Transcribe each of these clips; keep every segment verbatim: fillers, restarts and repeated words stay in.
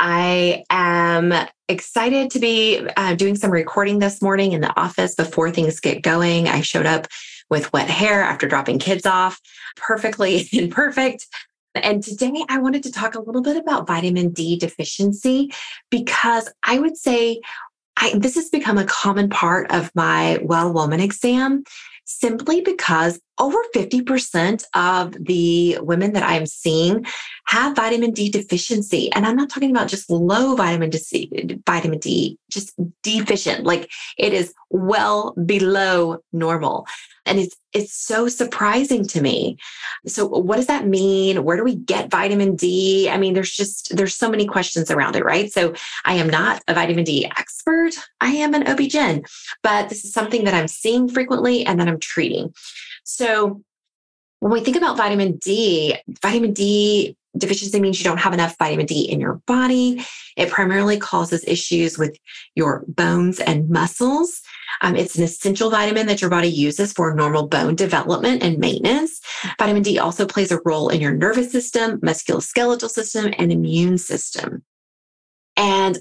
I am excited to be uh, doing some recording this morning in the office before things get going. I showed up with wet hair after dropping kids off, perfectly imperfect. And today I wanted to talk a little bit about vitamin D deficiency, because I would say I, this has become a common part of my Well Woman exam, simply because over fifty percent of the women that I'm seeing have vitamin D deficiency. And I'm not talking about just low vitamin D, vitamin D, just deficient. Like, it is well below normal. And it's, it's so surprising to me. So what does that mean? Where do we get vitamin D? I mean, there's just, there's so many questions around it, right? So I am not a vitamin D expert. I am an O B G Y N, but this is something that I'm seeing frequently and that I'm treating. So when we think about vitamin D, vitamin D deficiency means you don't have enough vitamin D in your body. It primarily causes issues with your bones and muscles. Um, it's an essential vitamin that your body uses for normal bone development and maintenance. Vitamin D also plays a role in your nervous system, musculoskeletal system, and immune system. And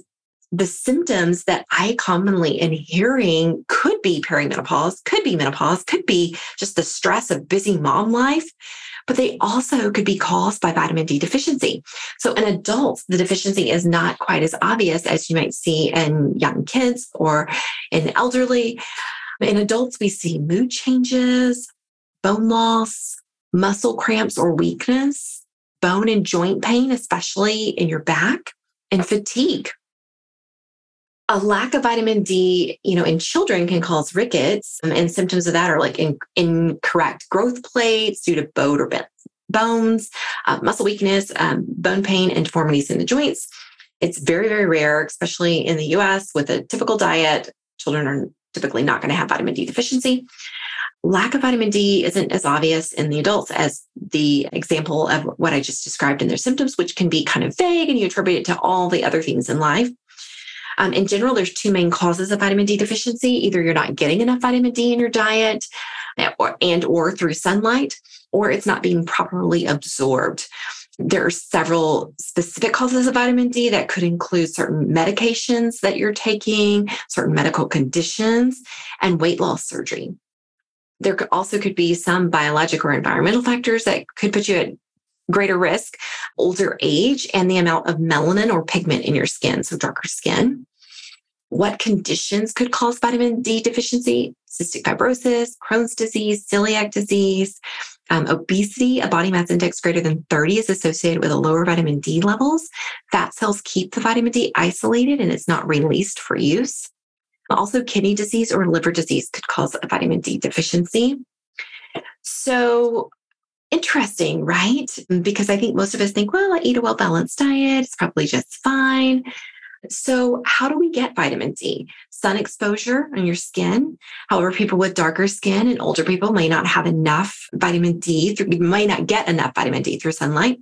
the symptoms that I commonly am hearing could be perimenopause, could be menopause, could be just the stress of busy mom life, but they also could be caused by vitamin D deficiency. So in adults, the deficiency is not quite as obvious as you might see in young kids or in the elderly. In adults, we see mood changes, bone loss, muscle cramps or weakness, bone and joint pain, especially in your back, and fatigue. A lack of vitamin D, you know, in children can cause rickets, and symptoms of that are like in, incorrect growth plates due to bone or bones, uh, muscle weakness, um, bone pain, and deformities in the joints. It's very, very rare, especially in the U S with a typical diet. Children are typically not going to have vitamin D deficiency. Lack of vitamin D isn't as obvious in the adults as the example of what I just described in their symptoms, which can be kind of vague and you attribute it to all the other things in life. Um, in general, there's two main causes of vitamin D deficiency. Either you're not getting enough vitamin D in your diet or, and or through sunlight, or it's not being properly absorbed. There are several specific causes of vitamin D that could include certain medications that you're taking, certain medical conditions, and weight loss surgery. There could also could be some biologic or environmental factors that could put you at greater risk, older age, and the amount of melanin or pigment in your skin, so darker skin. What conditions could cause vitamin D deficiency? Cystic fibrosis, Crohn's disease, celiac disease, um, obesity, a body mass index greater than thirty is associated with a lower vitamin D levels. Fat cells keep the vitamin D isolated and it's not released for use. Also, kidney disease or liver disease could cause a vitamin D deficiency. So, interesting, right? Because I think most of us think, well, I eat a well-balanced diet. It's probably just fine. So how do we get vitamin D? Sun exposure on your skin. However, people with darker skin and older people may not have enough vitamin D, through, may not get enough vitamin D through sunlight.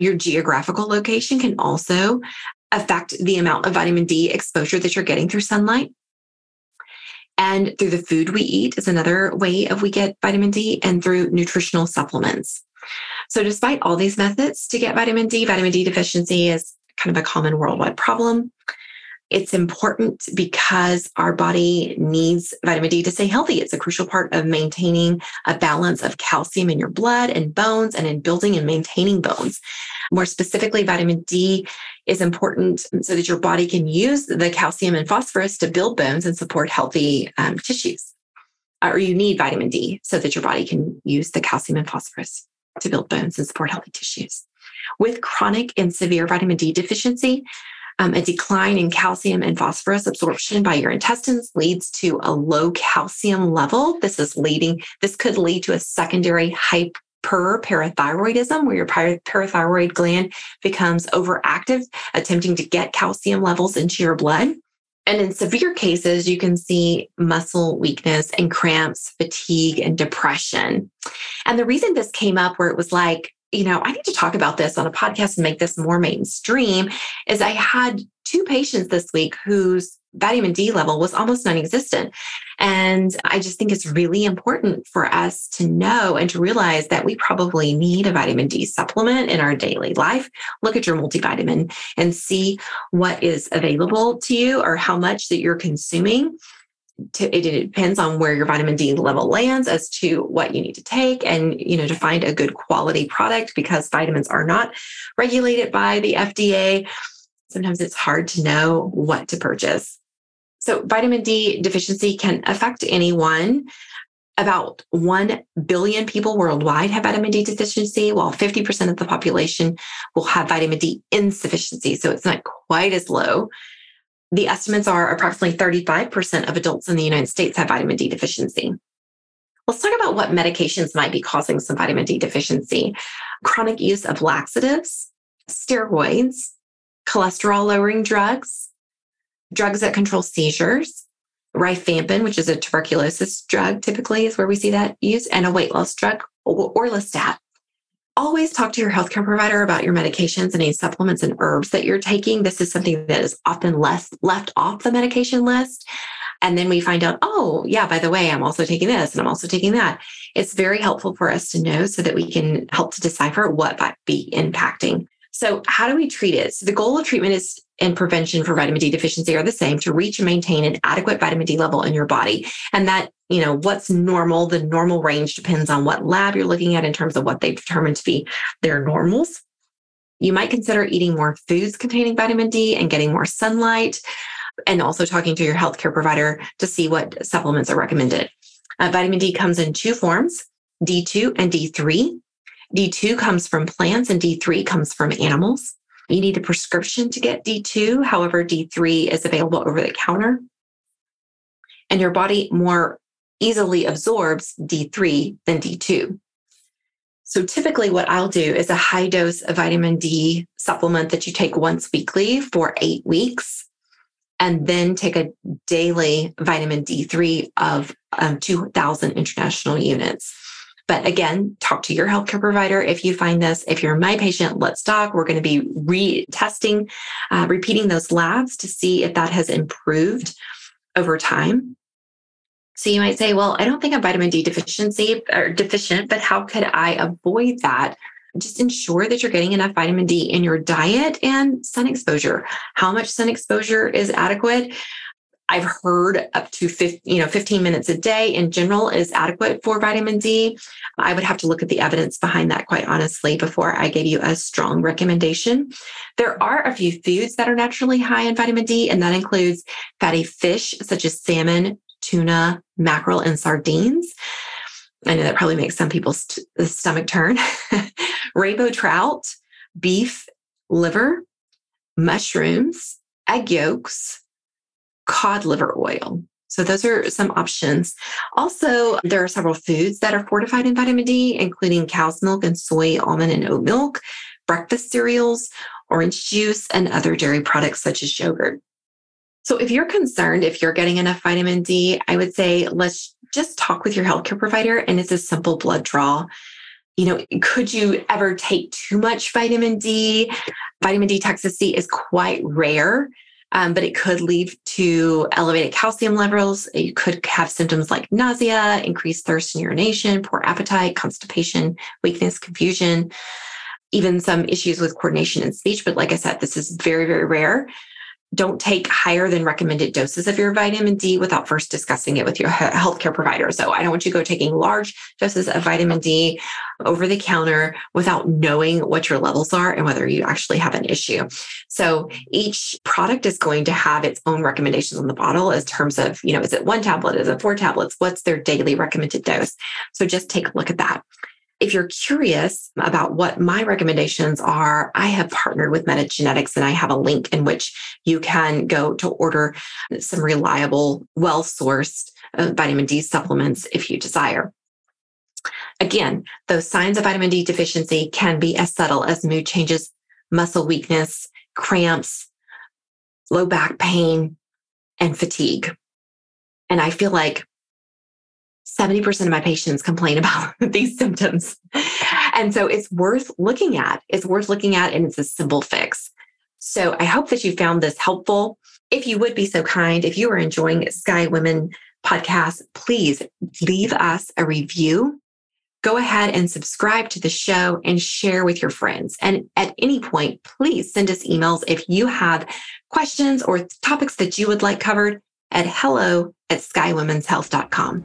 Your geographical location can also affect the amount of vitamin D exposure that you're getting through sunlight. And through the food we eat is another way of we get vitamin D, and through nutritional supplements. So despite all these methods to get vitamin D, vitamin D deficiency is kind of a common worldwide problem. It's important because our body needs vitamin D to stay healthy. It's a crucial part of maintaining a balance of calcium in your blood and bones, and in building and maintaining bones. More specifically, vitamin D is important so that your body can use the calcium and phosphorus to build bones and support healthy um, tissues. Or you need vitamin D so that your body can use the calcium and phosphorus to build bones and support healthy tissues. With chronic and severe vitamin D deficiency, Um, a decline in calcium and phosphorus absorption by your intestines leads to a low calcium level. This is leading, this could lead to a secondary hyperparathyroidism, where your parathyroid gland becomes overactive, attempting to get calcium levels into your blood. And in severe cases, you can see muscle weakness and cramps, fatigue, and depression. And the reason this came up, where it was like, you know, I need to talk about this on a podcast and make this more mainstream, is I had two patients this week whose vitamin D level was almost non-existent. And I just think it's really important for us to know and to realize that we probably need a vitamin D supplement in our daily life. Look at your multivitamin and see what is available to you or how much that you're consuming. It depends on where your vitamin D level lands as to what you need to take and, you know, to find a good quality product, because vitamins are not regulated by the F D A. Sometimes it's hard to know what to purchase. So vitamin D deficiency can affect anyone. About one billion people worldwide have vitamin D deficiency, while fifty percent of the population will have vitamin D insufficiency. So it's not quite as low. The estimates are approximately thirty-five percent of adults in the United States have vitamin D deficiency. Let's talk about what medications might be causing some vitamin D deficiency. Chronic use of laxatives, steroids, cholesterol-lowering drugs, drugs that control seizures, rifampin, which is a tuberculosis drug, typically is where we see that used, and a weight loss drug, orlistat. Always talk to your healthcare provider about your medications and any supplements and herbs that you're taking. This is something that is often less left off the medication list. And then we find out, oh, yeah, by the way, I'm also taking this and I'm also taking that. It's very helpful for us to know so that we can help to decipher what might be impacting. So how do we treat it? So the goal of treatment is and prevention for vitamin D deficiency are the same: to reach and maintain an adequate vitamin D level in your body. And that, you know, what's normal, the normal range depends on what lab you're looking at in terms of what they determine to be their normals. You might consider eating more foods containing vitamin D and getting more sunlight, and also talking to your healthcare provider to see what supplements are recommended. Uh, vitamin D comes in two forms, D two and D three. D two comes from plants and D three comes from animals. You need a prescription to get D two. However, D three is available over the counter. And your body more easily absorbs D three than D two. So typically what I'll do is a high dose of vitamin D supplement that you take once weekly for eight weeks, and then take a daily vitamin D three of um, two thousand international units. But again, talk to your healthcare provider if you find this. If you're my patient, let's talk. We're going to be retesting, uh, repeating those labs to see if that has improved over time. So you might say, well, I don't think I'm vitamin D deficiency or deficient, but how could I avoid that? Just ensure that you're getting enough vitamin D in your diet and sun exposure. How much sun exposure is adequate? I've heard up to fifteen, you know, fifteen minutes a day in general is adequate for vitamin D. I would have to look at the evidence behind that, quite honestly, before I gave you a strong recommendation. There are a few foods that are naturally high in vitamin D, and that includes fatty fish such as salmon, tuna, mackerel, and sardines. I know that probably makes some people's st- stomach turn. Rainbow trout, beef, liver, mushrooms, egg yolks, cod liver oil. So those are some options. Also, there are several foods that are fortified in vitamin D, including cow's milk and soy, almond, and oat milk, breakfast cereals, orange juice, and other dairy products such as yogurt. So if you're concerned if you're getting enough vitamin D, I would say let's just talk with your healthcare provider, and it's a simple blood draw. You know, could you ever take too much vitamin D? Vitamin D toxicity is quite rare. Um, but it could lead to elevated calcium levels. You could have symptoms like nausea, increased thirst and urination, poor appetite, constipation, weakness, confusion, even some issues with coordination and speech. But like I said, this is very, very rare. Don't take higher than recommended doses of your vitamin D without first discussing it with your healthcare provider. So I don't want you to go taking large doses of vitamin D over the counter without knowing what your levels are and whether you actually have an issue. So each product is going to have its own recommendations on the bottle in terms of, you know, is it one tablet? Is it four tablets? What's their daily recommended dose? So just take a look at that. If you're curious about what my recommendations are, I have partnered with Metagenetics, and I have a link in which you can go to order some reliable, well-sourced uh, vitamin D supplements if you desire. Again, those signs of vitamin D deficiency can be as subtle as mood changes, muscle weakness, cramps, low back pain, and fatigue. And I feel like seventy percent of my patients complain about these symptoms. And so it's worth looking at. It's worth looking at, and it's a simple fix. So I hope that you found this helpful. If you would be so kind, if you are enjoying Sky Women podcast, please leave us a review. Go ahead and subscribe to the show and share with your friends. And at any point, please send us emails if you have questions or topics that you would like covered at hello at sky women's health dot com.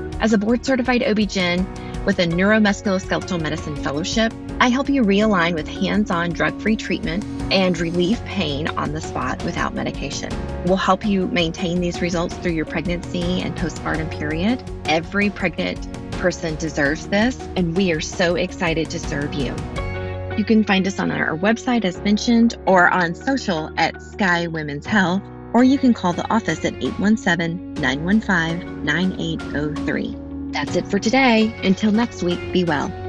As a board-certified O B G Y N with a neuromusculoskeletal medicine fellowship, I help you realign with hands-on drug-free treatment and relieve pain on the spot without medication. We'll help you maintain these results through your pregnancy and postpartum period. Every pregnant person deserves this, and we are so excited to serve you. You can find us on our website, as mentioned, or on social at Sky Women's Health, or you can call the office at eight one seven, nine one five, nine eight zero three. That's it for today. Until next week, be well.